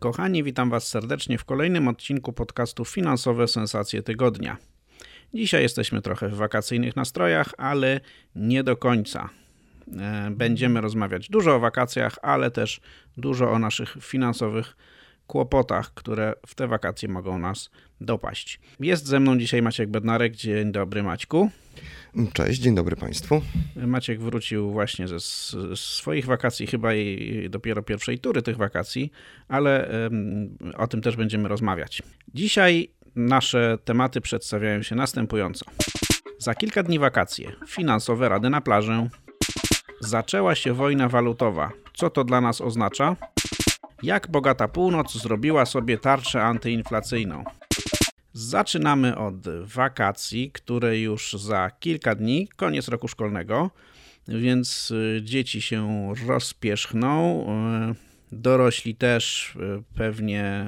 Kochani, witam Was serdecznie w kolejnym odcinku podcastu Finansowe Sensacje Tygodnia. Dzisiaj jesteśmy trochę w wakacyjnych nastrojach, ale nie do końca. Będziemy rozmawiać dużo o wakacjach, ale też dużo o naszych finansowych kłopotach, które w te wakacje mogą nas dopaść. Jest ze mną dzisiaj Maciek Bednarek. Dzień dobry, Maćku. Cześć, dzień dobry Państwu. Maciek wrócił właśnie ze swoich wakacji, chyba i dopiero pierwszej tury tych wakacji, ale o tym też będziemy rozmawiać. Dzisiaj nasze tematy przedstawiają się następująco. Za kilka dni wakacje, finansowe rady na plażę, zaczęła się wojna walutowa, co to dla nas oznacza? Jak bogata północ zrobiła sobie tarczę antyinflacyjną? Zaczynamy od wakacji, które już za kilka dni, koniec roku szkolnego, więc dzieci się rozpierzchną, dorośli też pewnie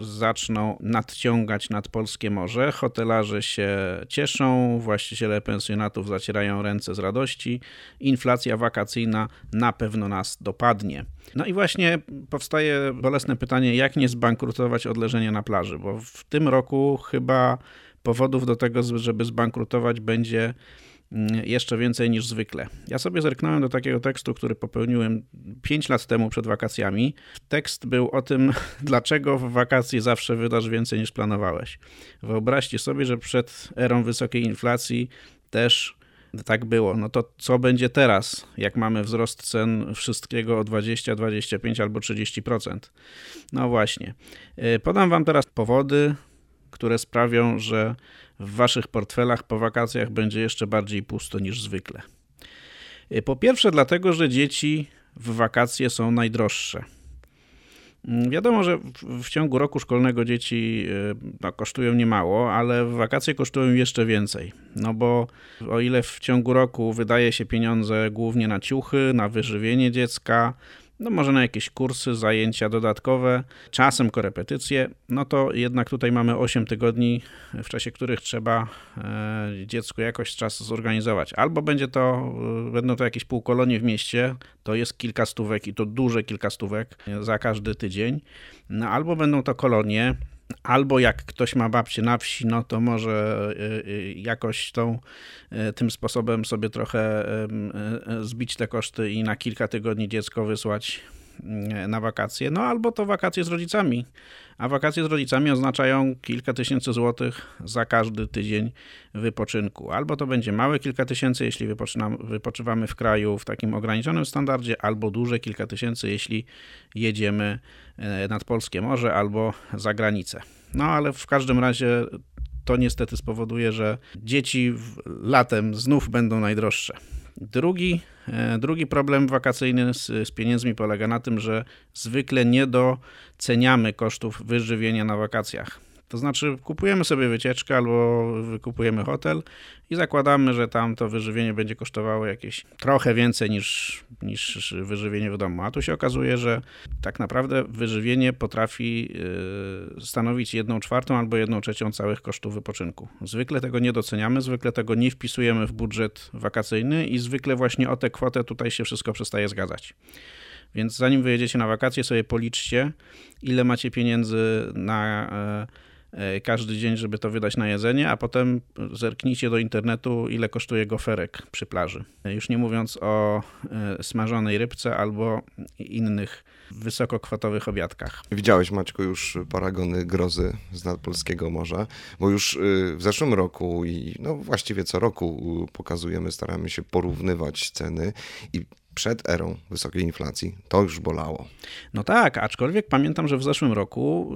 zaczną nadciągać nad polskie morze, hotelarze się cieszą, właściciele pensjonatów zacierają ręce z radości, inflacja wakacyjna na pewno nas dopadnie. No i właśnie powstaje bolesne pytanie, jak nie zbankrutować od leżenia na plaży, bo w tym roku chyba powodów do tego, żeby zbankrutować, będzie jeszcze więcej niż zwykle. Ja sobie zerknąłem do takiego tekstu, który popełniłem 5 lat temu przed wakacjami. Tekst był o tym, dlaczego w wakacje zawsze wydasz więcej niż planowałeś. Wyobraźcie sobie, że przed erą wysokiej inflacji też tak było. No to co będzie teraz, jak mamy wzrost cen wszystkiego o 20, 25 albo 30%? No właśnie. Podam wam teraz powody, które sprawią, że w waszych portfelach po wakacjach będzie jeszcze bardziej pusto niż zwykle. Po pierwsze dlatego, że dzieci w wakacje są najdroższe. Wiadomo, że w ciągu roku szkolnego dzieci kosztują niemało, ale w wakacje kosztują jeszcze więcej. No bo o ile w ciągu roku wydaje się pieniądze głównie na ciuchy, na wyżywienie dziecka, no może na jakieś kursy, zajęcia dodatkowe, czasem korepetycje, no to jednak tutaj mamy 8 tygodni, w czasie których trzeba dziecku jakoś czas zorganizować. Albo będą to jakieś półkolonie w mieście, to jest kilka stówek i to duże kilka stówek za każdy tydzień, no albo będą to kolonie, albo jak ktoś ma babcię na wsi, no to może jakoś tym sposobem sobie trochę zbić te koszty i na kilka tygodni dziecko wysłać na wakacje. No albo to wakacje z rodzicami, a wakacje z rodzicami oznaczają kilka tysięcy złotych za każdy tydzień wypoczynku. Albo to będzie małe kilka tysięcy, jeśli wypoczywamy w kraju w takim ograniczonym standardzie, albo duże kilka tysięcy, jeśli jedziemy nad polskie morze albo za granicę. No ale w każdym razie to niestety spowoduje, że dzieci latem znów będą najdroższe. Drugi problem wakacyjny z pieniędzmi polega na tym, że zwykle nie doceniamy kosztów wyżywienia na wakacjach. To znaczy kupujemy sobie wycieczkę albo wykupujemy hotel i zakładamy, że tam to wyżywienie będzie kosztowało jakieś trochę więcej niż wyżywienie w domu. A tu się okazuje, że tak naprawdę wyżywienie potrafi stanowić 1/4 albo 1/3 całych kosztów wypoczynku. Zwykle tego nie doceniamy, zwykle tego nie wpisujemy w budżet wakacyjny i zwykle właśnie o tę kwotę tutaj się wszystko przestaje zgadzać. Więc zanim wyjedziecie na wakacje, sobie policzcie, ile macie pieniędzy na każdy dzień, żeby to wydać na jedzenie, a potem zerknijcie do internetu, ile kosztuje goferek przy plaży. Już nie mówiąc o smażonej rybce albo innych wysokokwotowych obiadkach. Widziałeś, Maćku, już paragony grozy z nadpolskiego morza, bo już w zeszłym roku i właściwie co roku pokazujemy, staramy się porównywać ceny i przed erą wysokiej inflacji to już bolało. No tak, aczkolwiek pamiętam, że w zeszłym roku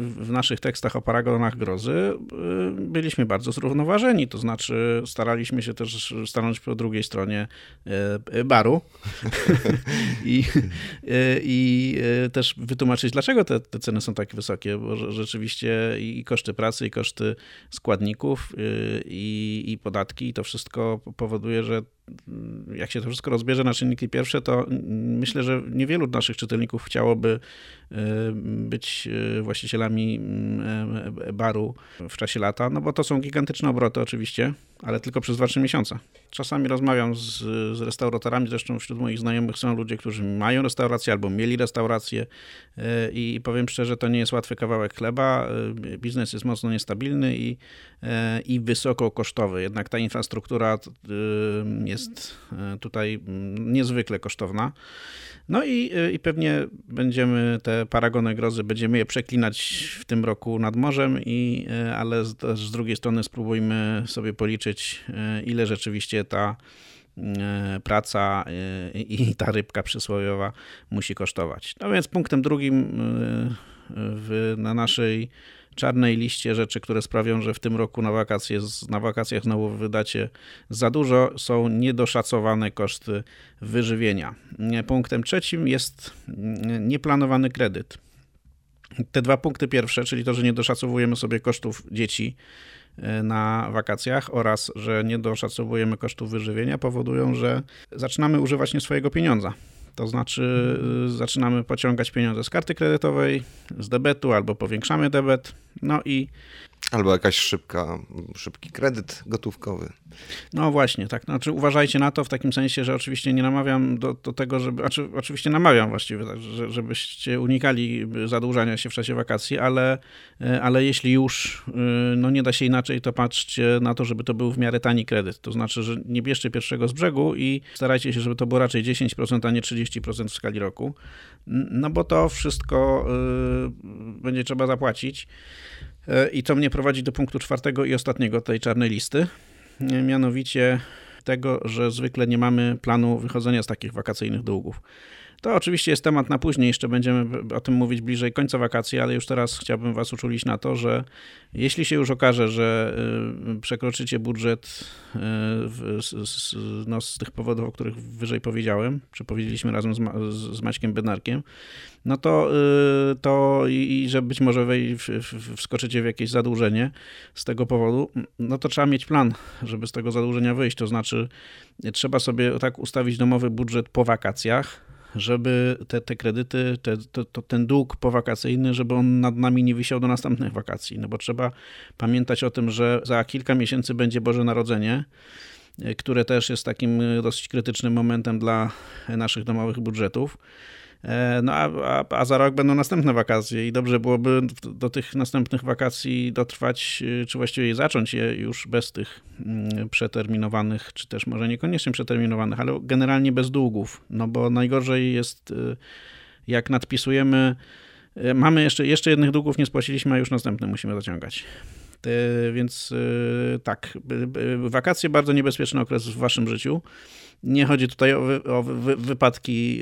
w naszych tekstach o paragonach grozy byliśmy bardzo zrównoważeni, to znaczy staraliśmy się też stanąć po drugiej stronie baru i też wytłumaczyć, dlaczego te ceny są tak wysokie, bo rzeczywiście i koszty pracy, i koszty składników, i podatki, i to wszystko powoduje, że jak się to wszystko rozbierze na czynniki pierwsze, to myślę, że niewielu naszych czytelników chciałoby być właścicielami baru w czasie lata, no bo to są gigantyczne obroty oczywiście, ale tylko przez 2-3 miesiące. Czasami rozmawiam z restauratorami, zresztą wśród moich znajomych są ludzie, którzy mają restaurację albo mieli restaurację i powiem szczerze, to nie jest łatwy kawałek chleba, biznes jest mocno niestabilny i wysoko kosztowy, jednak ta infrastruktura jest tutaj niezwykle kosztowna. No i pewnie będziemy te paragony grozy, będziemy je przeklinać w tym roku nad morzem, ale z drugiej strony spróbujmy sobie policzyć, ile rzeczywiście ta praca i ta rybka przysłowiowa musi kosztować. No więc punktem drugim na naszej czarnej liście rzeczy, które sprawią, że w tym roku na wakacjach znowu wydacie za dużo, są niedoszacowane koszty wyżywienia. Punktem trzecim jest nieplanowany kredyt. Te dwa punkty pierwsze, czyli to, że nie doszacowujemy sobie kosztów dzieci na wakacjach oraz, że nie doszacowujemy kosztów wyżywienia, powodują, że zaczynamy używać nie swojego pieniądza. To znaczy zaczynamy pociągać pieniądze z karty kredytowej, z debetu albo powiększamy debet, no i... Albo jakaś szybki kredyt gotówkowy. No właśnie, tak. Znaczy uważajcie na to w takim sensie, że oczywiście nie namawiam do tego, żeby... Znaczy, oczywiście namawiam właściwie, żebyście unikali zadłużania się w czasie wakacji, ale jeśli już no nie da się inaczej, to patrzcie na to, żeby to był w miarę tani kredyt. To znaczy, że nie bierzcie pierwszego z brzegu i starajcie się, żeby to było raczej 10%, a nie 30% w skali roku. No bo to wszystko będzie trzeba zapłacić. I to mnie prowadzi do punktu czwartego i ostatniego tej czarnej listy, mianowicie tego, że zwykle nie mamy planu wychodzenia z takich wakacyjnych długów. To oczywiście jest temat na później, jeszcze będziemy o tym mówić bliżej końca wakacji, ale już teraz chciałbym was uczulić na to, że jeśli się już okaże, że przekroczycie budżet z tych powodów, o których wyżej powiedziałem, czy powiedzieliśmy razem z Maćkiem Bednarkiem, no to że być może wskoczycie w jakieś zadłużenie z tego powodu, no to trzeba mieć plan, żeby z tego zadłużenia wyjść. To znaczy trzeba sobie tak ustawić domowy budżet po wakacjach, żeby te kredyty, ten dług powakacyjny, żeby on nad nami nie wisiał do następnych wakacji. No bo trzeba pamiętać o tym, że za kilka miesięcy będzie Boże Narodzenie, które też jest takim dosyć krytycznym momentem dla naszych domowych budżetów. No a za rok będą następne wakacje i dobrze byłoby do tych następnych wakacji dotrwać, czy właściwie zacząć je już bez tych przeterminowanych, czy też może niekoniecznie przeterminowanych, ale generalnie bez długów, no bo najgorzej jest, jak nadpisujemy, mamy jeszcze jednych długów nie spłaciliśmy, a już następne musimy zaciągać. Więc tak, wakacje bardzo niebezpieczny okres w waszym życiu. Nie chodzi tutaj o wypadki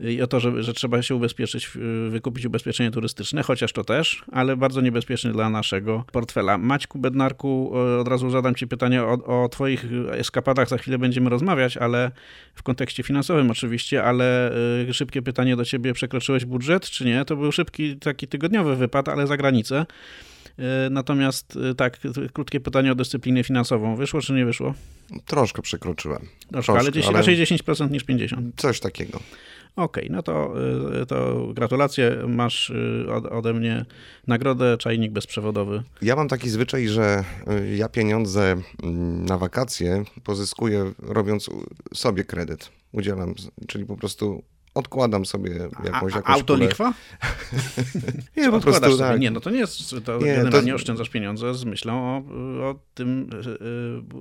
i o to, że trzeba się ubezpieczyć, wykupić ubezpieczenie turystyczne, chociaż to też, ale bardzo niebezpieczny dla naszego portfela. Maćku Bednarku, od razu zadam ci pytanie o twoich eskapadach, za chwilę będziemy rozmawiać, ale w kontekście finansowym oczywiście, ale szybkie pytanie do ciebie, przekroczyłeś budżet czy nie? To był szybki taki tygodniowy wypad, ale za granicę. Natomiast tak, krótkie pytanie o dyscyplinę finansową. Wyszło czy nie wyszło? Troszkę przekroczyłem. Troszkę, ale raczej 10% niż 50%. Coś takiego. Okej, no to gratulacje. Masz ode mnie nagrodę czajnik bezprzewodowy. Ja mam taki zwyczaj, że ja pieniądze na wakacje pozyskuję robiąc sobie kredyt. Udzielam, czyli po prostu... Odkładam sobie jakąś autolikwa? Nie, po prostu tak. Nie, no to nie jest, generalnie oszczędzasz pieniądze z myślą o tym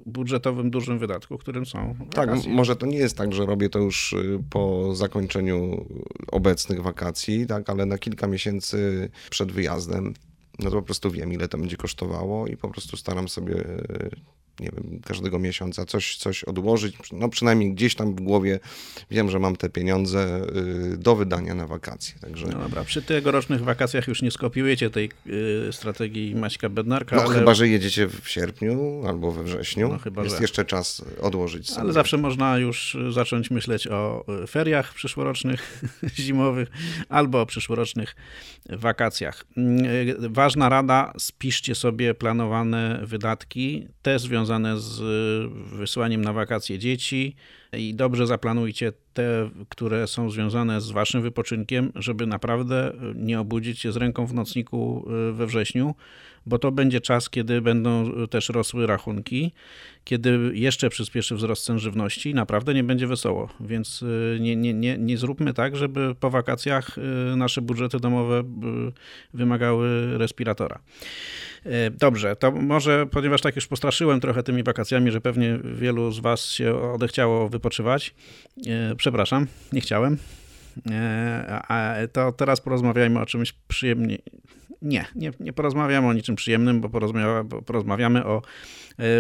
budżetowym dużym wydatku, którym są wakacje. Tak, może to nie jest tak, że robię to już po zakończeniu obecnych wakacji, tak, ale na kilka miesięcy przed wyjazdem, no to po prostu wiem, ile to będzie kosztowało i po prostu staram sobie nie wiem, każdego miesiąca coś odłożyć, no przynajmniej gdzieś tam w głowie wiem, że mam te pieniądze do wydania na wakacje. Także... No dobra, przy tegorocznych wakacjach już nie skopiujecie tej strategii Maćka Bednarka. No ale... chyba, że jedziecie w sierpniu albo we wrześniu. No, chyba, jest jeszcze czas odłożyć sobie. Ale zawsze można już zacząć myśleć o feriach przyszłorocznych, zimowych albo o przyszłorocznych wakacjach. Ważna rada, spiszcie sobie planowane wydatki, te związane z wysyłaniem na wakacje dzieci i dobrze zaplanujcie te, które są związane z waszym wypoczynkiem, żeby naprawdę nie obudzić się z ręką w nocniku we wrześniu, bo to będzie czas, kiedy będą też rosły rachunki, kiedy jeszcze przyspieszy wzrost cen żywności i naprawdę nie będzie wesoło, więc nie zróbmy tak, żeby po wakacjach nasze budżety domowe wymagały respiratora. Dobrze, to może, ponieważ tak już postraszyłem trochę tymi wakacjami, że pewnie wielu z was się odechciało wypoczywać, przepraszam, nie chciałem, to teraz porozmawiajmy o czymś przyjemnym. Nie porozmawiamy o niczym przyjemnym, bo porozmawiamy o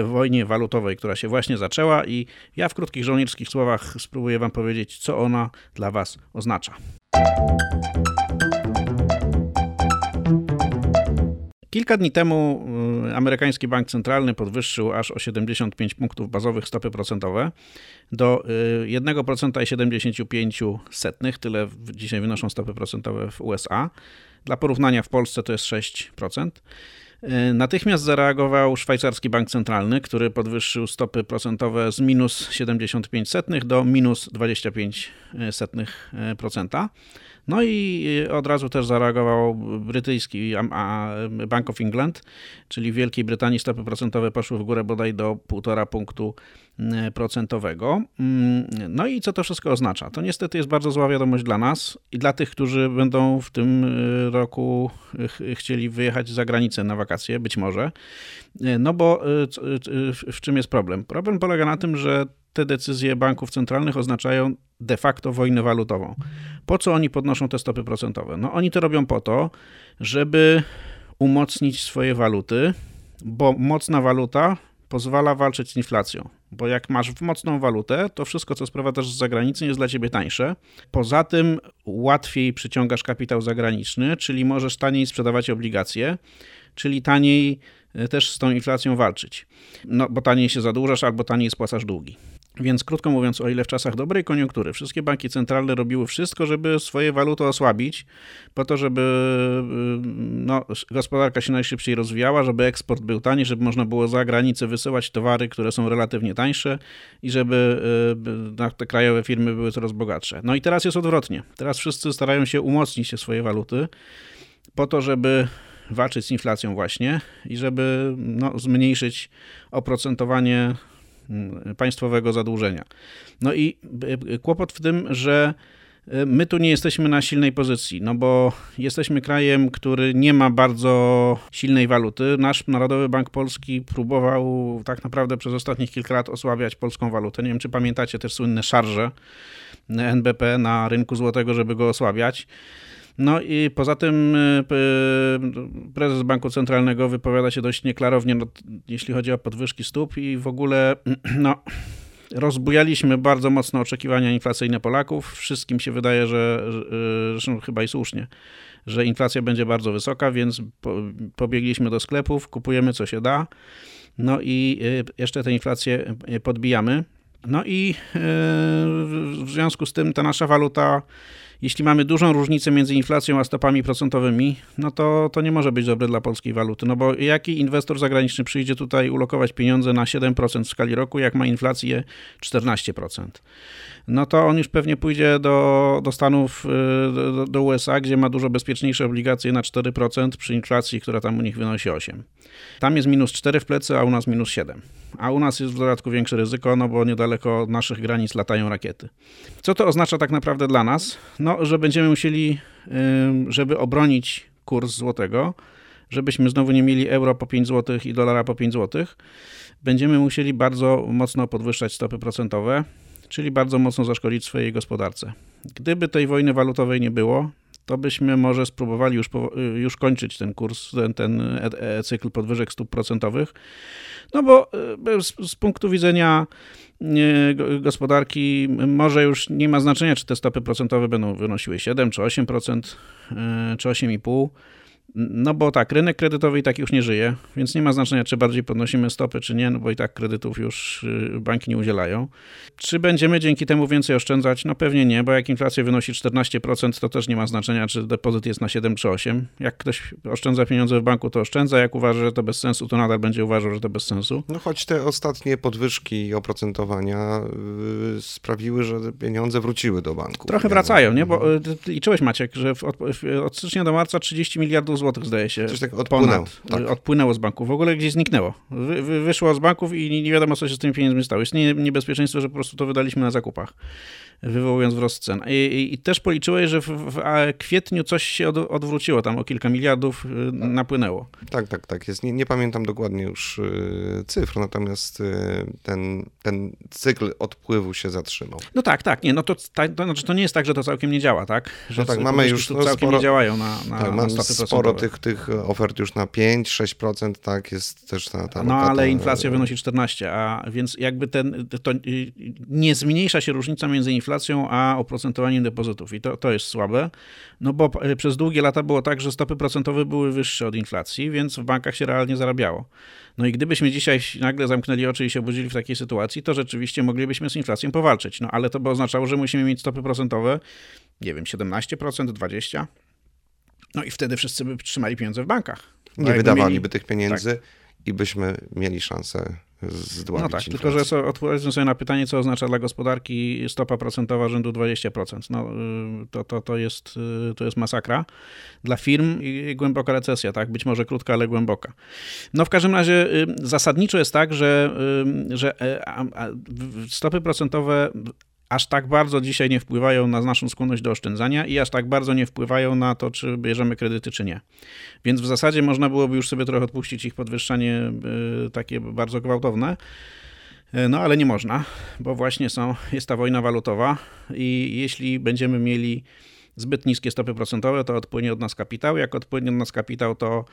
wojnie walutowej, która się właśnie zaczęła i ja w krótkich żołnierskich słowach spróbuję wam powiedzieć, co ona dla was oznacza. Kilka dni temu amerykański bank centralny podwyższył aż o 75 punktów bazowych stopy procentowe do 1,75%. Tyle dzisiaj wynoszą stopy procentowe w USA. Dla porównania w Polsce to jest 6%. Natychmiast zareagował szwajcarski bank centralny, który podwyższył stopy procentowe z minus 0,75 do minus 0,25%. No i od razu też zareagował brytyjski Bank of England, czyli w Wielkiej Brytanii stopy procentowe poszły w górę bodaj do 1,5 punktu procentowego. No i co to wszystko oznacza? To niestety jest bardzo zła wiadomość dla nas i dla tych, którzy będą w tym roku chcieli wyjechać za granicę na wakacje, być może. No bo w czym jest problem? Problem polega na tym, że te decyzje banków centralnych oznaczają de facto wojnę walutową. Po co oni podnoszą te stopy procentowe? No oni to robią po to, żeby umocnić swoje waluty, bo mocna waluta pozwala walczyć z inflacją. Bo jak masz mocną walutę, to wszystko, co sprowadzasz z zagranicy, jest dla ciebie tańsze. Poza tym łatwiej przyciągasz kapitał zagraniczny, czyli możesz taniej sprzedawać obligacje, czyli taniej też z tą inflacją walczyć. No bo taniej się zadłużasz albo taniej spłacasz długi. Więc krótko mówiąc, o ile w czasach dobrej koniunktury wszystkie banki centralne robiły wszystko, żeby swoje waluty osłabić, po to, żeby gospodarka się najszybciej rozwijała, żeby eksport był tani, żeby można było za granicę wysyłać towary, które są relatywnie tańsze i żeby te krajowe firmy były coraz bogatsze. No i teraz jest odwrotnie. Teraz wszyscy starają się umocnić swoje waluty po to, żeby walczyć z inflacją właśnie i żeby zmniejszyć oprocentowanie państwowego zadłużenia. No i kłopot w tym, że my tu nie jesteśmy na silnej pozycji, no bo jesteśmy krajem, który nie ma bardzo silnej waluty. Nasz Narodowy Bank Polski próbował tak naprawdę przez ostatnich kilka lat osłabiać polską walutę. Nie wiem, czy pamiętacie też słynne szarże NBP na rynku złotego, żeby go osłabiać. No i poza tym prezes Banku Centralnego wypowiada się dość nieklarownie, jeśli chodzi o podwyżki stóp i w ogóle rozbujaliśmy bardzo mocno oczekiwania inflacyjne Polaków. Wszystkim się wydaje, że zresztą chyba i słusznie, że inflacja będzie bardzo wysoka, więc pobiegliśmy do sklepów, kupujemy co się da, no i jeszcze tę inflację podbijamy. No i w związku z tym ta nasza waluta, jeśli mamy dużą różnicę między inflacją a stopami procentowymi, no to nie może być dobre dla polskiej waluty, no bo jaki inwestor zagraniczny przyjdzie tutaj ulokować pieniądze na 7% w skali roku, jak ma inflację 14%? No to on już pewnie pójdzie do Stanów, do USA, gdzie ma dużo bezpieczniejsze obligacje na 4% przy inflacji, która tam u nich wynosi 8%. Tam jest minus 4 w plecy, a u nas minus 7. A u nas jest w dodatku większe ryzyko, no bo niedaleko od naszych granic latają rakiety. Co to oznacza tak naprawdę dla nas? No, że będziemy musieli, żeby obronić kurs złotego, żebyśmy znowu nie mieli euro po 5 zł i dolara po 5 zł, będziemy musieli bardzo mocno podwyższać stopy procentowe, czyli bardzo mocno zaszkodzić swojej gospodarce. Gdyby tej wojny walutowej nie było, to byśmy może spróbowali już kończyć ten kurs, ten cykl podwyżek stóp procentowych. No bo z punktu widzenia gospodarki może już nie ma znaczenia, czy te stopy procentowe będą wynosiły 7, czy 8%, czy 8,5%. No bo tak, rynek kredytowy i tak już nie żyje, więc nie ma znaczenia, czy bardziej podnosimy stopy, czy nie, no bo i tak kredytów już banki nie udzielają. Czy będziemy dzięki temu więcej oszczędzać? No pewnie nie, bo jak inflacja wynosi 14%, to też nie ma znaczenia, czy depozyt jest na 7 czy 8. Jak ktoś oszczędza pieniądze w banku, to oszczędza, jak uważa, że to bez sensu, to nadal będzie uważał, że to bez sensu. No choć te ostatnie podwyżki oprocentowania sprawiły, że pieniądze wróciły do banku. Trochę wracają, nie? Bo liczyłeś, Maciek, że od stycznia do marca 30 miliardów złotych, zdaje się, tak odpłynęło z banków. W ogóle gdzieś zniknęło. Wyszło z banków i nie wiadomo, co się z tymi pieniędzmi stało. Jest niebezpieczeństwo, że po prostu to wydaliśmy na zakupach, wywołując wzrost cen. I też policzyłeś, że w kwietniu coś się odwróciło, tam o kilka miliardów napłynęło. Tak. Jest, nie pamiętam dokładnie już cyfr, natomiast ten cykl odpływu się zatrzymał. No tak. Nie, no to nie jest tak, że to całkiem nie działa, tak? Że no tak, mamy już całkiem sporo, nie działają na stopy procentowe. Sporo tych ofert już na 5-6%, tak, jest też ta no lokata, ale inflacja wynosi 14%, a więc jakby to nie zmniejsza się różnica między inflacją a oprocentowaniem depozytów i to jest słabe, no bo przez długie lata było tak, że stopy procentowe były wyższe od inflacji, więc w bankach się realnie zarabiało. No i gdybyśmy dzisiaj nagle zamknęli oczy i się obudzili w takiej sytuacji, to rzeczywiście moglibyśmy z inflacją powalczyć, no ale to by oznaczało, że musimy mieć stopy procentowe, nie wiem, 17%, 20%, no i wtedy wszyscy by trzymali pieniądze w bankach. Nie wydawaliby tych pieniędzy i byśmy mieli szansę zdławić inflację. Tylko że odpowiedzmy sobie na pytanie, co oznacza dla gospodarki stopa procentowa rzędu 20%. No, to jest masakra. Dla firm i głęboka recesja, tak? Być może krótka, ale głęboka. No w każdym razie zasadniczo jest tak, że stopy procentowe aż tak bardzo dzisiaj nie wpływają na naszą skłonność do oszczędzania i aż tak bardzo nie wpływają na to, czy bierzemy kredyty, czy nie. Więc w zasadzie można byłoby już sobie trochę odpuścić ich podwyższanie takie bardzo gwałtowne. No ale nie można, bo właśnie jest ta wojna walutowa i jeśli będziemy mieli zbyt niskie stopy procentowe, to odpłynie od nas kapitał. Jak odpłynie od nas kapitał, to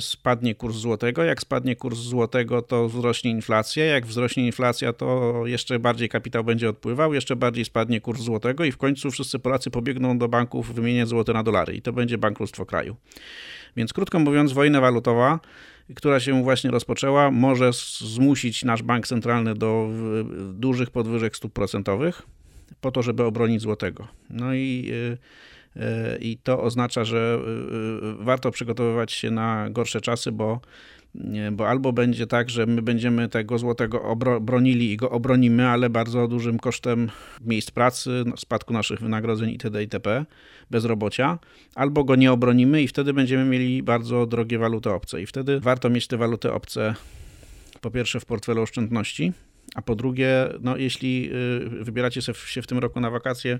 spadnie kurs złotego. Jak spadnie kurs złotego, to wzrośnie inflacja. Jak wzrośnie inflacja, to jeszcze bardziej kapitał będzie odpływał, jeszcze bardziej spadnie kurs złotego i w końcu wszyscy Polacy pobiegną do banków wymieniać złote na dolary i to będzie bankructwo kraju. Więc krótko mówiąc, wojna walutowa, która się właśnie rozpoczęła, może zmusić nasz bank centralny do dużych podwyżek stóp procentowych, po to, żeby obronić złotego. No i to oznacza, że warto przygotowywać się na gorsze czasy, bo albo będzie tak, że my będziemy tego złotego bronili i go obronimy, ale bardzo dużym kosztem miejsc pracy, spadku naszych wynagrodzeń itd., itp., bezrobocia, albo go nie obronimy i wtedy będziemy mieli bardzo drogie waluty obce. I wtedy warto mieć te waluty obce po pierwsze w portfelu oszczędności, a po drugie, no jeśli wybieracie się w tym roku na wakacje,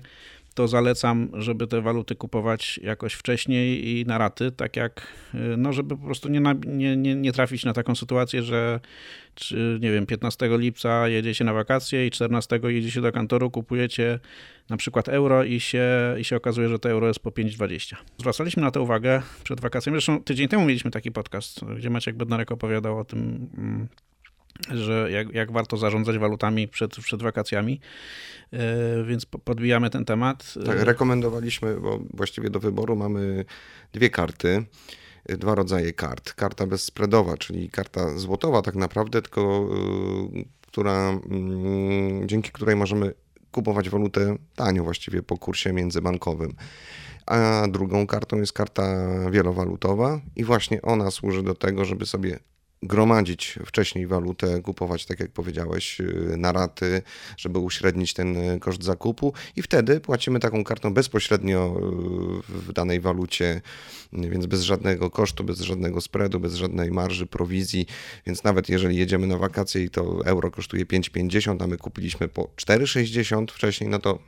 to zalecam, żeby te waluty kupować jakoś wcześniej i na raty, tak jak, no żeby po prostu nie trafić na taką sytuację, że nie wiem, 15 lipca jedziecie na wakacje i 14 jedziecie do kantoru, kupujecie na przykład euro i się okazuje, że to euro jest po 5,20. Zwracaliśmy na to uwagę przed wakacjami, zresztą tydzień temu mieliśmy taki podcast, gdzie Maciek Bednarek opowiadał o tym, że jak warto zarządzać walutami przed wakacjami, więc podbijamy ten temat. Tak, rekomendowaliśmy, bo właściwie do wyboru mamy dwie karty, dwa rodzaje kart. Karta bezspreadowa, czyli karta złotowa tak naprawdę, tylko dzięki której możemy kupować walutę tanio właściwie po kursie międzybankowym. A drugą kartą jest karta wielowalutowa i właśnie ona służy do tego, żeby sobie gromadzić wcześniej walutę, kupować, tak jak powiedziałeś, na raty, żeby uśrednić ten koszt zakupu i wtedy płacimy taką kartą bezpośrednio w danej walucie, więc bez żadnego kosztu, bez żadnego spreadu, bez żadnej marży, prowizji, więc nawet jeżeli jedziemy na wakacje i to euro kosztuje 5,50, a my kupiliśmy po 4,60 wcześniej, no to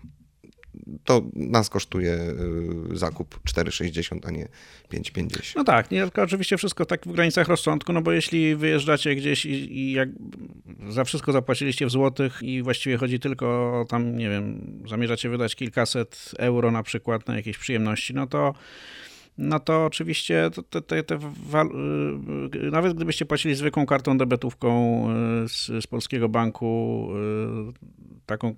to nas kosztuje zakup 4,60, a nie 5,50. No tak, nie, tylko oczywiście wszystko tak w granicach rozsądku, no bo jeśli wyjeżdżacie gdzieś i jak za wszystko zapłaciliście w złotych i właściwie chodzi tylko o tam, nie wiem, zamierzacie wydać kilkaset euro na przykład na jakieś przyjemności, no to oczywiście nawet gdybyście płacili zwykłą kartą debetówką z polskiego banku, taką,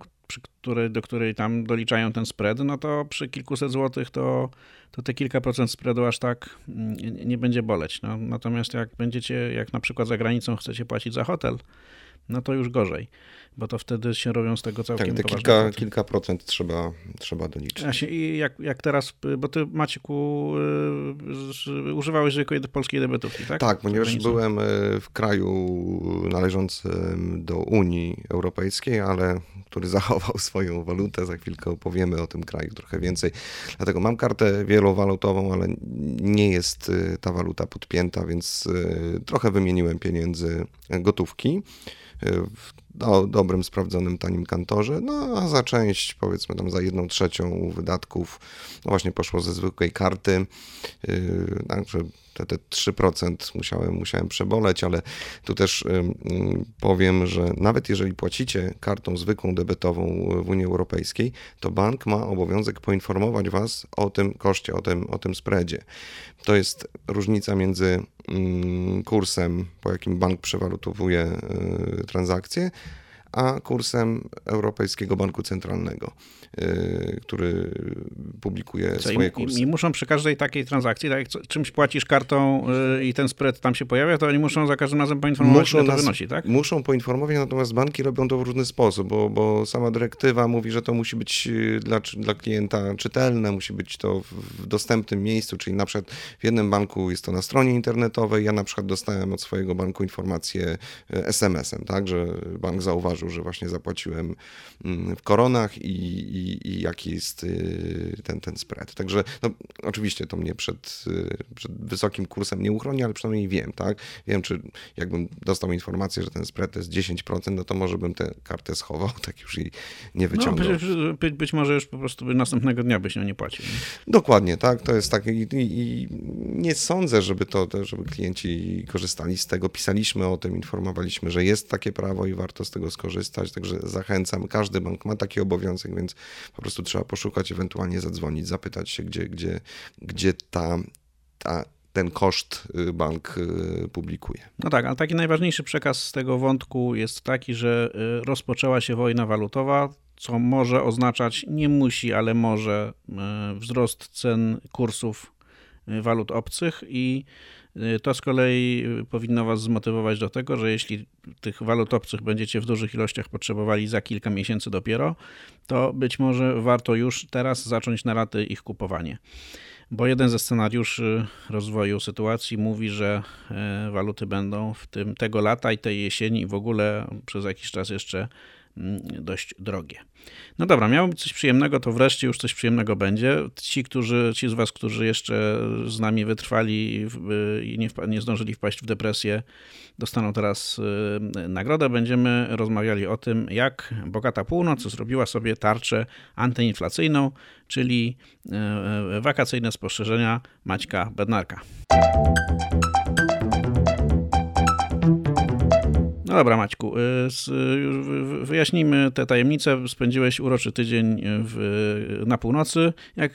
do której tam doliczają ten spread, no to przy kilkuset złotych to te kilka procent spreadu aż tak nie będzie boleć. No, natomiast jak na przykład za granicą chcecie płacić za hotel, no to już gorzej, bo to wtedy się robią z tego całkiem poważne. Tak, te kilka procent trzeba doliczyć. Właśnie, i jak teraz, bo ty, Macieku, używałeś tylko polskiej debetówki, tak? Tak, ponieważ byłem w kraju należącym do Unii Europejskiej, ale który zachował swoją walutę. Za chwilkę opowiemy o tym kraju trochę więcej. Dlatego mam kartę wielowalutową, ale nie jest ta waluta podpięta, więc trochę wymieniłem pieniędzy gotówki w dobrym, sprawdzonym, tanim kantorze, no a za część, powiedzmy tam za 1/3 wydatków, no właśnie poszło ze zwykłej karty, także te 3% musiałem przeboleć, ale tu też powiem, że nawet jeżeli płacicie kartą zwykłą debetową w Unii Europejskiej, to bank ma obowiązek poinformować was o tym koszcie, o tym spreadzie. To jest różnica między kursem, po jakim bank przewalutowuje transakcje, a kursem Europejskiego Banku Centralnego, który publikuje swoje kursy. I muszą przy każdej takiej transakcji, tak jak czymś płacisz kartą i ten spread tam się pojawia, to oni muszą za każdym razem poinformować, ile to wynosi, tak? Muszą poinformować, natomiast banki robią to w różny sposób, bo sama dyrektywa mówi, że to musi być dla klienta czytelne, musi być to w dostępnym miejscu, czyli na przykład w jednym banku jest to na stronie internetowej, ja na przykład dostałem od swojego banku informację SMS-em, tak, że bank zauważył, że właśnie zapłaciłem w koronach i jaki jest ten spread. Także no, oczywiście to mnie przed wysokim kursem nie uchroni, ale przynajmniej wiem, tak? Wiem, czy jakbym dostał informację, że ten spread to jest 10%, no to może bym tę kartę schował, tak już jej nie wyciągnął. No, być może już po prostu następnego dnia byś nią nie płacił. Nie? Dokładnie, tak. To jest tak i nie sądzę, żeby klienci korzystali z tego. Pisaliśmy o tym, informowaliśmy, że jest takie prawo i warto z tego skorzystać, także zachęcam. Każdy bank ma taki obowiązek, więc po prostu trzeba poszukać, ewentualnie zadzwonić, zapytać się, gdzie ten koszt bank publikuje. No tak, a taki najważniejszy przekaz z tego wątku jest taki, że rozpoczęła się wojna walutowa, co może oznaczać, nie musi, ale może wzrost cen kursów walut obcych i to z kolei powinno was zmotywować do tego, że jeśli tych walut obcych będziecie w dużych ilościach potrzebowali za kilka miesięcy dopiero, to być może warto już teraz zacząć na raty ich kupowanie. Bo jeden ze scenariuszy rozwoju sytuacji mówi, że waluty będą w tym tego lata i tej jesieni w ogóle przez jakiś czas jeszcze dość drogie. No dobra, miało być coś przyjemnego, to wreszcie już coś przyjemnego będzie. Ci z was, którzy jeszcze z nami wytrwali i nie zdążyli wpaść w depresję, dostaną teraz nagrodę. Będziemy rozmawiali o tym, jak bogata północ zrobiła sobie tarczę antyinflacyjną, czyli wakacyjne spostrzeżenia Maćka Bednarka. No dobra, Maćku, wyjaśnijmy tę tajemnicę. Spędziłeś uroczy tydzień na północy.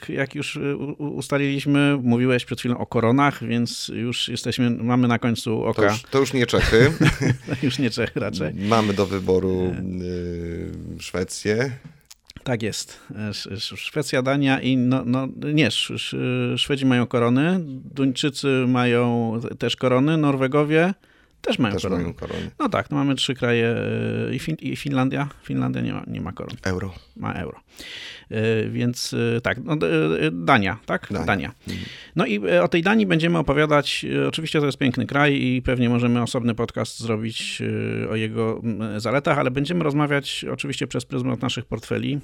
Jak już ustaliliśmy, mówiłeś przed chwilą o koronach, więc już mamy na końcu oka. To już nie Czechy. Już nie Czechy raczej. Mamy do wyboru Szwecję. Tak jest. Szwecja, Dania i Szwedzi mają korony, Duńczycy mają też korony, Norwegowie Też mają korony. No tak, no mamy 3 kraje i Finlandia. Finlandia nie ma koron. Euro. Ma euro. Więc tak, Dania, tak? Dania. No i o tej Danii będziemy opowiadać. Oczywiście to jest piękny kraj i pewnie możemy osobny podcast zrobić o jego zaletach, ale będziemy rozmawiać oczywiście przez pryzmat naszych portfeli.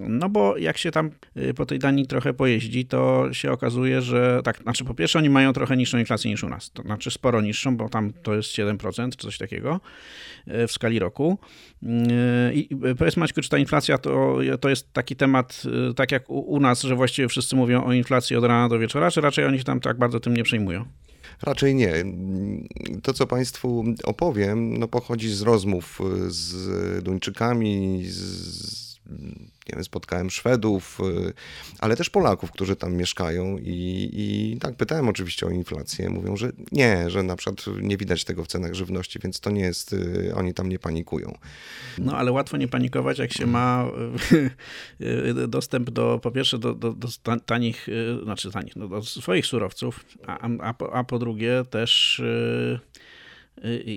No bo jak się tam po tej Danii trochę pojeździ, to się okazuje, że tak, znaczy po pierwsze oni mają trochę niższą inflację niż u nas, to znaczy sporo niższą, bo tam to jest 7% czy coś takiego w skali roku. I powiedz Maćku, czy ta inflacja to jest taki temat, tak jak u nas, że właściwie wszyscy mówią o inflacji od rana do wieczora, czy raczej oni się tam tak bardzo tym nie przejmują? Raczej nie. To, co Państwu opowiem, no pochodzi z rozmów z Duńczykami, nie wiem, spotkałem Szwedów, ale też Polaków, którzy tam mieszkają i tak pytałem oczywiście o inflację. Mówią, że nie, że na przykład nie widać tego w cenach żywności, więc to nie jest, oni tam nie panikują. No ale łatwo nie panikować, jak się ma dostęp do, po pierwsze do tanich, znaczy tanich, no, do swoich surowców, a po drugie też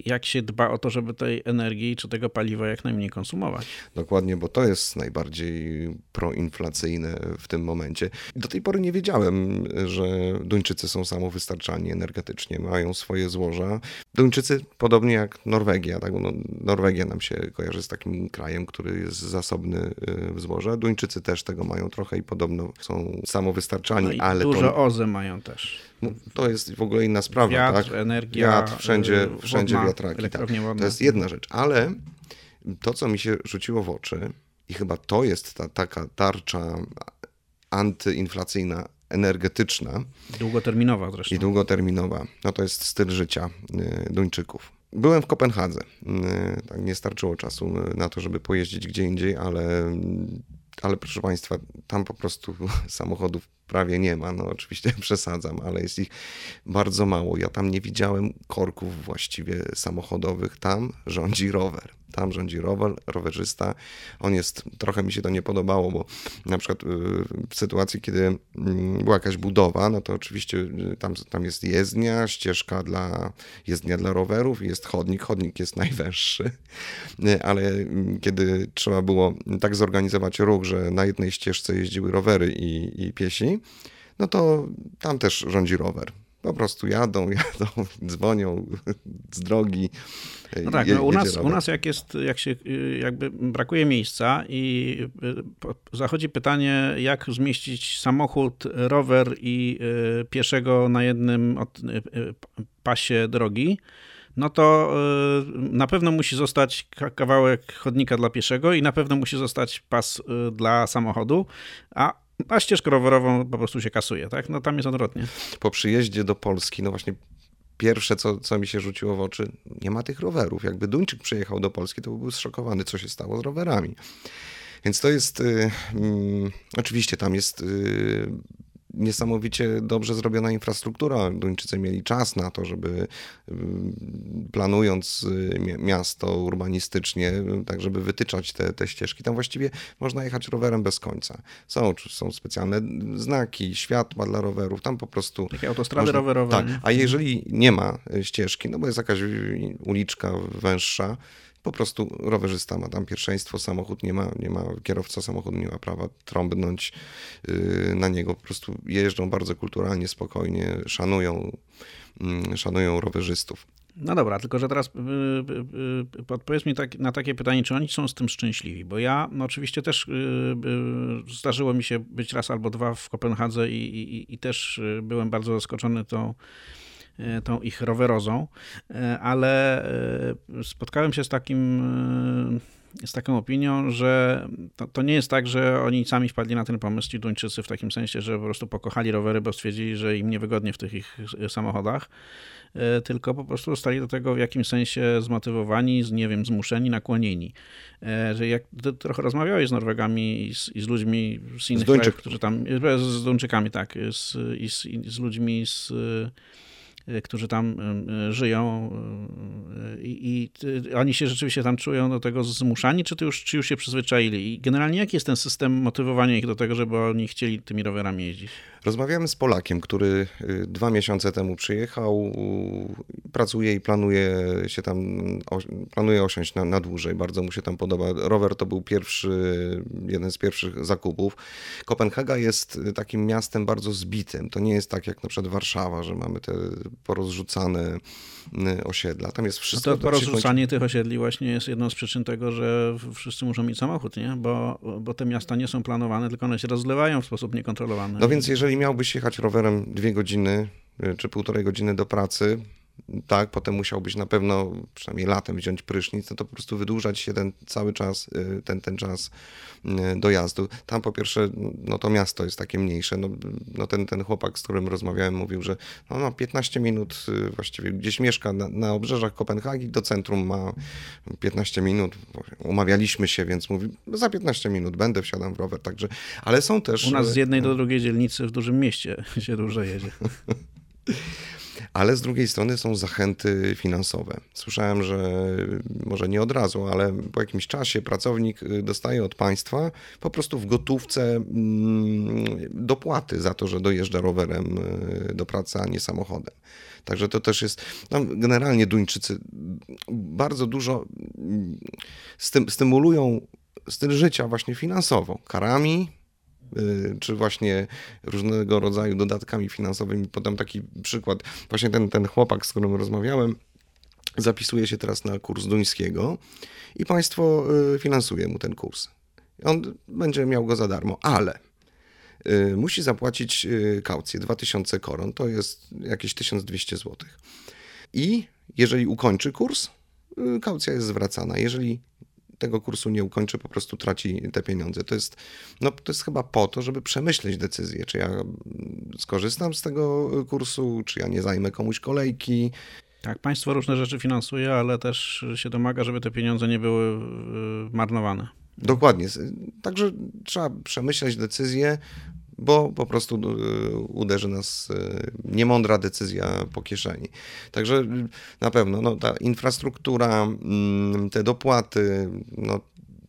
jak się dba o to, żeby tej energii czy tego paliwa jak najmniej konsumować. Dokładnie, bo to jest najbardziej proinflacyjne w tym momencie. Do tej pory nie wiedziałem, że Duńczycy są samowystarczalni energetycznie, mają swoje złoża. Duńczycy, podobnie jak Norwegia, tak? No, Norwegia nam się kojarzy z takim krajem, który jest zasobny w złoża. Duńczycy też tego mają trochę i podobno są samowystarczalni. No i ale dużo OZE mają też. No, to jest w ogóle inna sprawa. Wiatr, tak? Energia, wiatr, wszędzie wodna, wiatraki. Tak. To jest jedna rzecz, ale to, co mi się rzuciło w oczy i chyba to jest taka tarcza antyinflacyjna, energetyczna. Długoterminowa zresztą. I długoterminowa. No to jest styl życia Duńczyków. Byłem w Kopenhadze. Tak, nie starczyło czasu na to, żeby pojeździć gdzie indziej, ale proszę Państwa, tam po prostu samochodów prawie nie ma. No oczywiście przesadzam, ale jest ich bardzo mało. Ja tam nie widziałem korków właściwie samochodowych. Tam rządzi rower. Tam rządzi rowerzysta. On jest, trochę mi się to nie podobało, bo na przykład w sytuacji, kiedy była jakaś budowa, no to oczywiście tam jest jezdnia, jezdnia dla rowerów, jest chodnik jest najwęższy, ale kiedy trzeba było tak zorganizować ruch, że na jednej ścieżce jeździły rowery i piesi, no to tam też rządzi rower. Po prostu jadą, dzwonią z drogi. No tak, no u nas jak brakuje miejsca i zachodzi pytanie, jak zmieścić samochód, rower i pieszego na jednym pasie drogi, no to na pewno musi zostać kawałek chodnika dla pieszego i na pewno musi zostać pas dla samochodu, a ścieżkę rowerową po prostu się kasuje, tak? No tam jest odwrotnie. Po przyjeździe do Polski, no właśnie pierwsze, co mi się rzuciło w oczy, nie ma tych rowerów. Jakby Duńczyk przyjechał do Polski, to byłby zszokowany, co się stało z rowerami. Więc to jest, oczywiście tam jest niesamowicie dobrze zrobiona infrastruktura. Duńczycy mieli czas na to, żeby planując miasto urbanistycznie, tak żeby wytyczać te ścieżki. Tam właściwie można jechać rowerem bez końca. Są specjalne znaki, światła dla rowerów, tam po prostu... Takie autostrady rowerowe. Tak, a jeżeli nie ma ścieżki, no bo jest jakaś uliczka węższa, po prostu rowerzysta ma tam pierwszeństwo, samochód nie ma kierowca samochodu nie ma prawa trąbnąć na niego. Po prostu jeżdżą bardzo kulturalnie, spokojnie, szanują rowerzystów. No dobra, tylko że teraz podpowiedz mi na takie pytanie, czy oni są z tym szczęśliwi, bo ja no oczywiście też zdarzyło mi się być raz albo dwa w Kopenhadze i też byłem bardzo zaskoczony tą ich rowerozą, ale spotkałem się z taką opinią, że to nie jest tak, że oni sami wpadli na ten pomysł, ci Duńczycy w takim sensie, że po prostu pokochali rowery, bo stwierdzili, że im niewygodnie w tych ich samochodach, tylko po prostu zostali do tego w jakimś sensie zmotywowani, nie wiem, zmuszeni, nakłonieni. Że jak ty trochę rozmawiałeś z Norwegami i z ludźmi z innych krajów, którzy tam, z Duńczykami, tak, i z ludźmi z którzy tam żyją i oni się rzeczywiście tam czują do tego zmuszani, czy już się przyzwyczaili? I generalnie jaki jest ten system motywowania ich do tego, żeby oni chcieli tymi rowerami jeździć? Rozmawiałem z Polakiem, który 2 miesiące temu przyjechał, pracuje i planuje osiąść na dłużej. Bardzo mu się tam podoba. Rower to był jeden z pierwszych zakupów. Kopenhaga jest takim miastem bardzo zbitym. To nie jest tak jak na przykład Warszawa, że mamy te porozrzucane osiedla. Tam jest wszystko. No to porozrzucanie tych osiedli właśnie jest jedną z przyczyn tego, że wszyscy muszą mieć samochód, nie? Bo te miasta nie są planowane, tylko one się rozlewają w sposób niekontrolowany. No więc jeżeli miałbyś jechać rowerem 2 godziny czy 1,5 godziny do pracy, tak, potem musiałbyś na pewno, przynajmniej latem, wziąć prysznic, no to po prostu wydłużać się ten czas dojazdu. Tam po pierwsze, no to miasto jest takie mniejsze. No ten chłopak, z którym rozmawiałem, mówił, że ma 15 minut właściwie gdzieś mieszka na obrzeżach Kopenhagi, do centrum ma 15 minut. Umawialiśmy się, więc mówi, za 15 minut będę, wsiadam w rower. Także, ale są też... U nas z jednej do drugiej dzielnicy w dużym mieście się dużo jedzie. Ale z drugiej strony są zachęty finansowe. Słyszałem, że może nie od razu, ale po jakimś czasie pracownik dostaje od państwa po prostu w gotówce dopłaty za to, że dojeżdża rowerem do pracy, a nie samochodem. Także to też jest, generalnie Duńczycy bardzo dużo stymulują styl życia właśnie finansowo, karami, czy właśnie różnego rodzaju dodatkami finansowymi. Podam taki przykład. Właśnie ten chłopak, z którym rozmawiałem, zapisuje się teraz na kurs duńskiego i państwo finansuje mu ten kurs. On będzie miał go za darmo, ale musi zapłacić kaucję 2000 koron, to jest jakieś 1200 zł. I jeżeli ukończy kurs, kaucja jest zwracana. Jeżeli tego kursu nie ukończy, po prostu traci te pieniądze. To jest chyba po to, żeby przemyśleć decyzję, czy ja skorzystam z tego kursu, czy ja nie zajmę komuś kolejki. Tak, państwo różne rzeczy finansuje, ale też się domaga, żeby te pieniądze nie były marnowane. Dokładnie. Także trzeba przemyśleć decyzję, bo po prostu uderzy nas niemądra decyzja po kieszeni. Także na pewno ta infrastruktura, te dopłaty,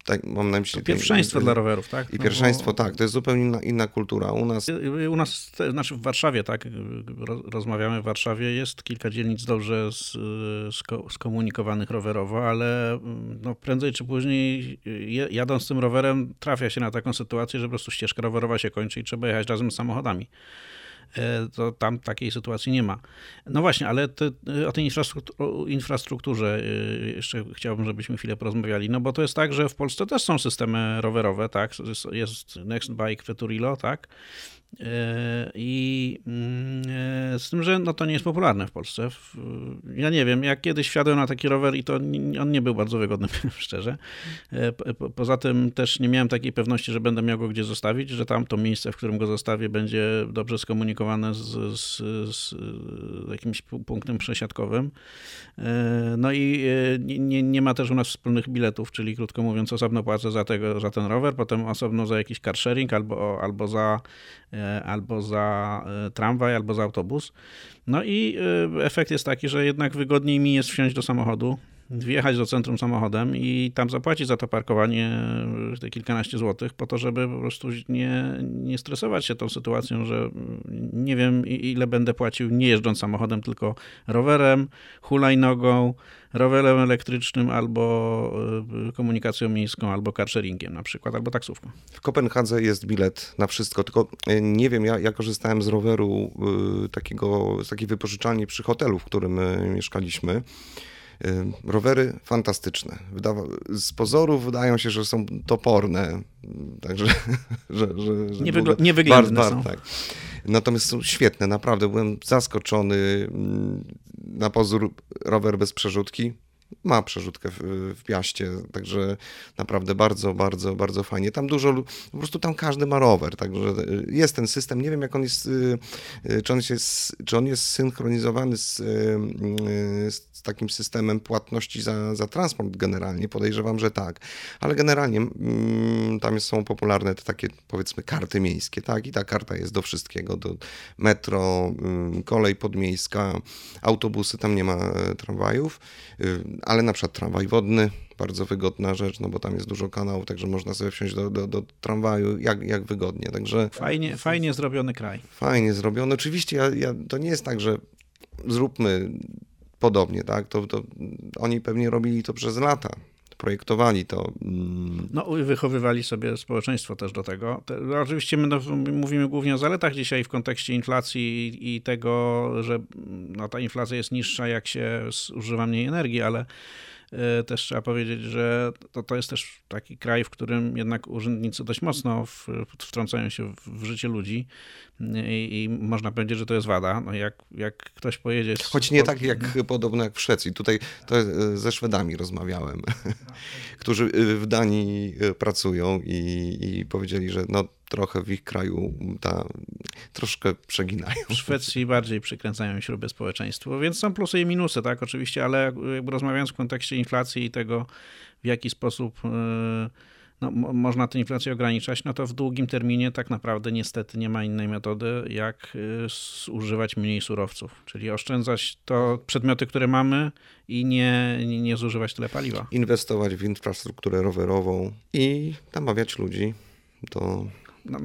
tak, mam na myśli... Pierwszeństwo dla rowerów, tak? I pierwszeństwo, tak. To jest zupełnie inna kultura. U nas, znaczy w Warszawie, tak, rozmawiamy w Warszawie, jest kilka dzielnic dobrze skomunikowanych rowerowo, ale prędzej czy później, jadąc tym rowerem, trafia się na taką sytuację, że po prostu ścieżka rowerowa się kończy i trzeba jechać razem z samochodami. To tam takiej sytuacji nie ma. No właśnie, ale o tej infrastrukturze jeszcze chciałbym, żebyśmy chwilę porozmawiali, bo to jest tak, że w Polsce też są systemy rowerowe, tak? Jest Nextbike, Veturilo, tak? I z tym, że to nie jest popularne w Polsce. Ja nie wiem, ja kiedyś wsiadłem na taki rower i to on nie był bardzo wygodny, szczerze. Poza tym też nie miałem takiej pewności, że będę miał go gdzie zostawić, że tamto miejsce, w którym go zostawię, będzie dobrze skomunikowane z jakimś punktem przesiadkowym. I nie ma też u nas wspólnych biletów, czyli krótko mówiąc, osobno płacę za ten rower, potem osobno za jakiś car sharing albo za tramwaj, albo za autobus. I efekt jest taki, że jednak wygodniej mi jest wsiąść do samochodu, wjechać do centrum samochodem i tam zapłacić za to parkowanie te kilkanaście złotych, po to, żeby po prostu nie stresować się tą sytuacją, że nie wiem, ile będę płacił nie jeżdżąc samochodem, tylko rowerem, hulajnogą, rowerem elektrycznym albo komunikacją miejską, albo carsharingiem na przykład, albo taksówką. W Kopenhadze jest bilet na wszystko, tylko nie wiem, ja korzystałem z roweru takiej wypożyczalni przy hotelu, w którym mieszkaliśmy. Rowery fantastyczne. Z pozorów wydają się, że są toporne. Także, że niewyględne są. Tak. Natomiast są świetne, naprawdę byłem zaskoczony. Na pozór rower bez przerzutki. ma przerzutkę w Piaście, także naprawdę bardzo, bardzo, bardzo fajnie. Tam dużo, po prostu tam każdy ma rower, także jest ten system, nie wiem jak on jest, czy on jest synchronizowany z takim systemem płatności za transport generalnie, podejrzewam, że tak, ale generalnie tam są popularne te takie powiedzmy karty miejskie, tak, i ta karta jest do wszystkiego, do metro, kolej podmiejska, autobusy, tam nie ma tramwajów, ale na przykład tramwaj wodny, bardzo wygodna rzecz, no bo tam jest dużo kanałów, także można sobie wsiąść do tramwaju jak wygodnie, także... Fajnie zrobiony kraj. Fajnie zrobiony, oczywiście to nie jest tak, że zróbmy podobnie, tak, to oni pewnie robili to przez lata. Projektowali to. No wychowywali sobie społeczeństwo też do tego. Oczywiście my mówimy głównie o zaletach dzisiaj w kontekście inflacji i tego, że no, ta inflacja jest niższa, jak się używa mniej energii, ale też trzeba powiedzieć, że to jest też taki kraj, w którym jednak urzędnicy dość mocno wtrącają się w życie ludzi i można powiedzieć, że to jest wada. No jak ktoś pojedzie... Choć nie tak podobno jak w Szwecji. Tutaj to ze Szwedami rozmawiałem, którzy w Danii pracują i powiedzieli, że no trochę w ich kraju troszkę przeginają. W Szwecji bardziej przykręcają śruby społeczeństwu, więc są plusy i minusy, tak, oczywiście, ale jakby rozmawiając w kontekście inflacji i tego, w jaki sposób można tę inflację ograniczać, no to w długim terminie tak naprawdę niestety nie ma innej metody, jak zużywać mniej surowców, czyli oszczędzać to przedmioty, które mamy i nie zużywać tyle paliwa. Inwestować w infrastrukturę rowerową i namawiać ludzi do...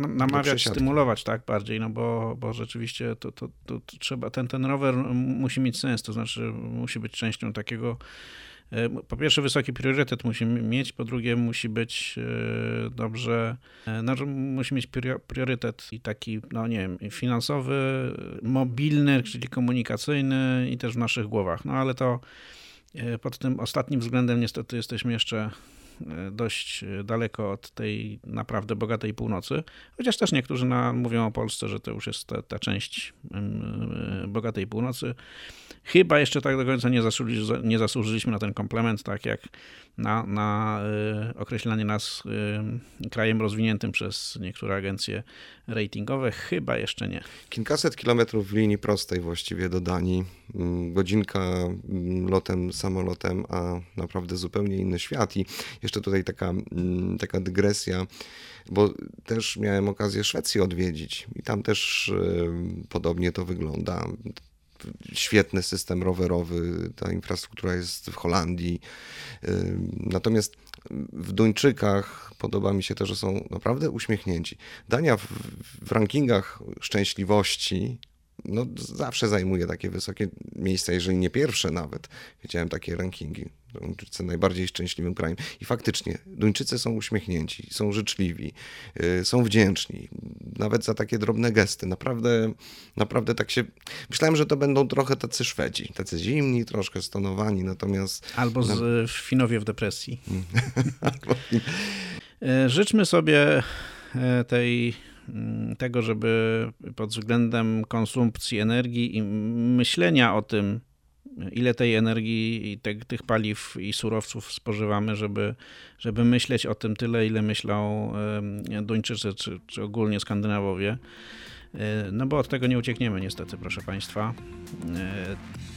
namawiać, stymulować tak bardziej, no bo rzeczywiście to trzeba, ten rower musi mieć sens, to znaczy musi być częścią takiego, po pierwsze wysoki priorytet musi mieć, po drugie musi być dobrze, znaczy musi mieć priorytet i taki, no nie wiem, finansowy, mobilny, czyli komunikacyjny i też w naszych głowach, no ale to pod tym ostatnim względem niestety jesteśmy jeszcze dość daleko od tej naprawdę bogatej północy, chociaż też niektórzy mówią o Polsce, że to już jest ta część bogatej północy. Chyba jeszcze tak do końca nie zasłużyliśmy na ten komplement, tak jak na określanie nas krajem rozwiniętym przez niektóre agencje ratingowe. Chyba jeszcze nie. Kilkaset kilometrów w linii prostej właściwie do Danii, godzinka lotem, samolotem, a naprawdę zupełnie inny świat. I jeszcze tutaj taka dygresja, bo też miałem okazję Szwecję odwiedzić i tam też podobnie to wygląda. Świetny system rowerowy, ta infrastruktura jest w Holandii. Natomiast w Duńczykach podoba mi się to, że są naprawdę uśmiechnięci. Dania w rankingach szczęśliwości no zawsze zajmuje takie wysokie miejsca, jeżeli nie pierwsze nawet. Widziałem takie rankingi. Duńczycy najbardziej szczęśliwym krajem. I faktycznie Duńczycy są uśmiechnięci, są życzliwi, są wdzięczni. Nawet za takie drobne gesty. Naprawdę tak się... Myślałem, że to będą trochę tacy Szwedzi. Tacy zimni, troszkę stonowani, natomiast... Albo Finowie w depresji. Życzmy sobie tego, żeby pod względem konsumpcji energii i myślenia o tym, ile tej energii i tych paliw i surowców spożywamy, żeby myśleć o tym tyle, ile myślą Duńczycy czy ogólnie Skandynawowie. No bo od tego nie uciekniemy niestety, proszę Państwa.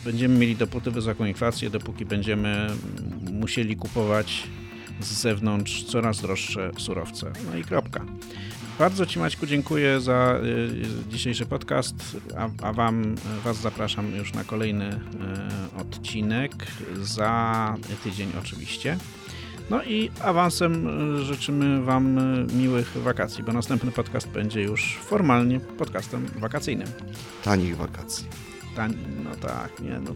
Będziemy mieli dopóty wysoką inflację, dopóki będziemy musieli kupować z zewnątrz coraz droższe surowce. No i kropka. Bardzo Ci, Maćku, dziękuję za dzisiejszy podcast, a Was zapraszam już na kolejny odcinek za tydzień oczywiście. No i awansem życzymy Wam miłych wakacji, bo następny podcast będzie już formalnie podcastem wakacyjnym. Tanich wakacji. No tak, nie, no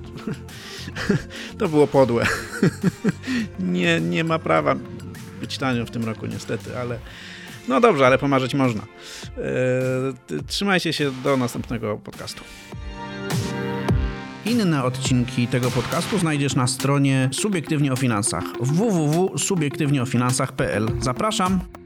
to było podłe. Nie ma prawa być tanio w tym roku niestety, ale... No dobrze, ale pomarzyć można. Trzymajcie się do następnego podcastu. Inne odcinki tego podcastu znajdziesz na stronie Subiektywnie o Finansach www.subiektywnieofinansach.pl. Zapraszam!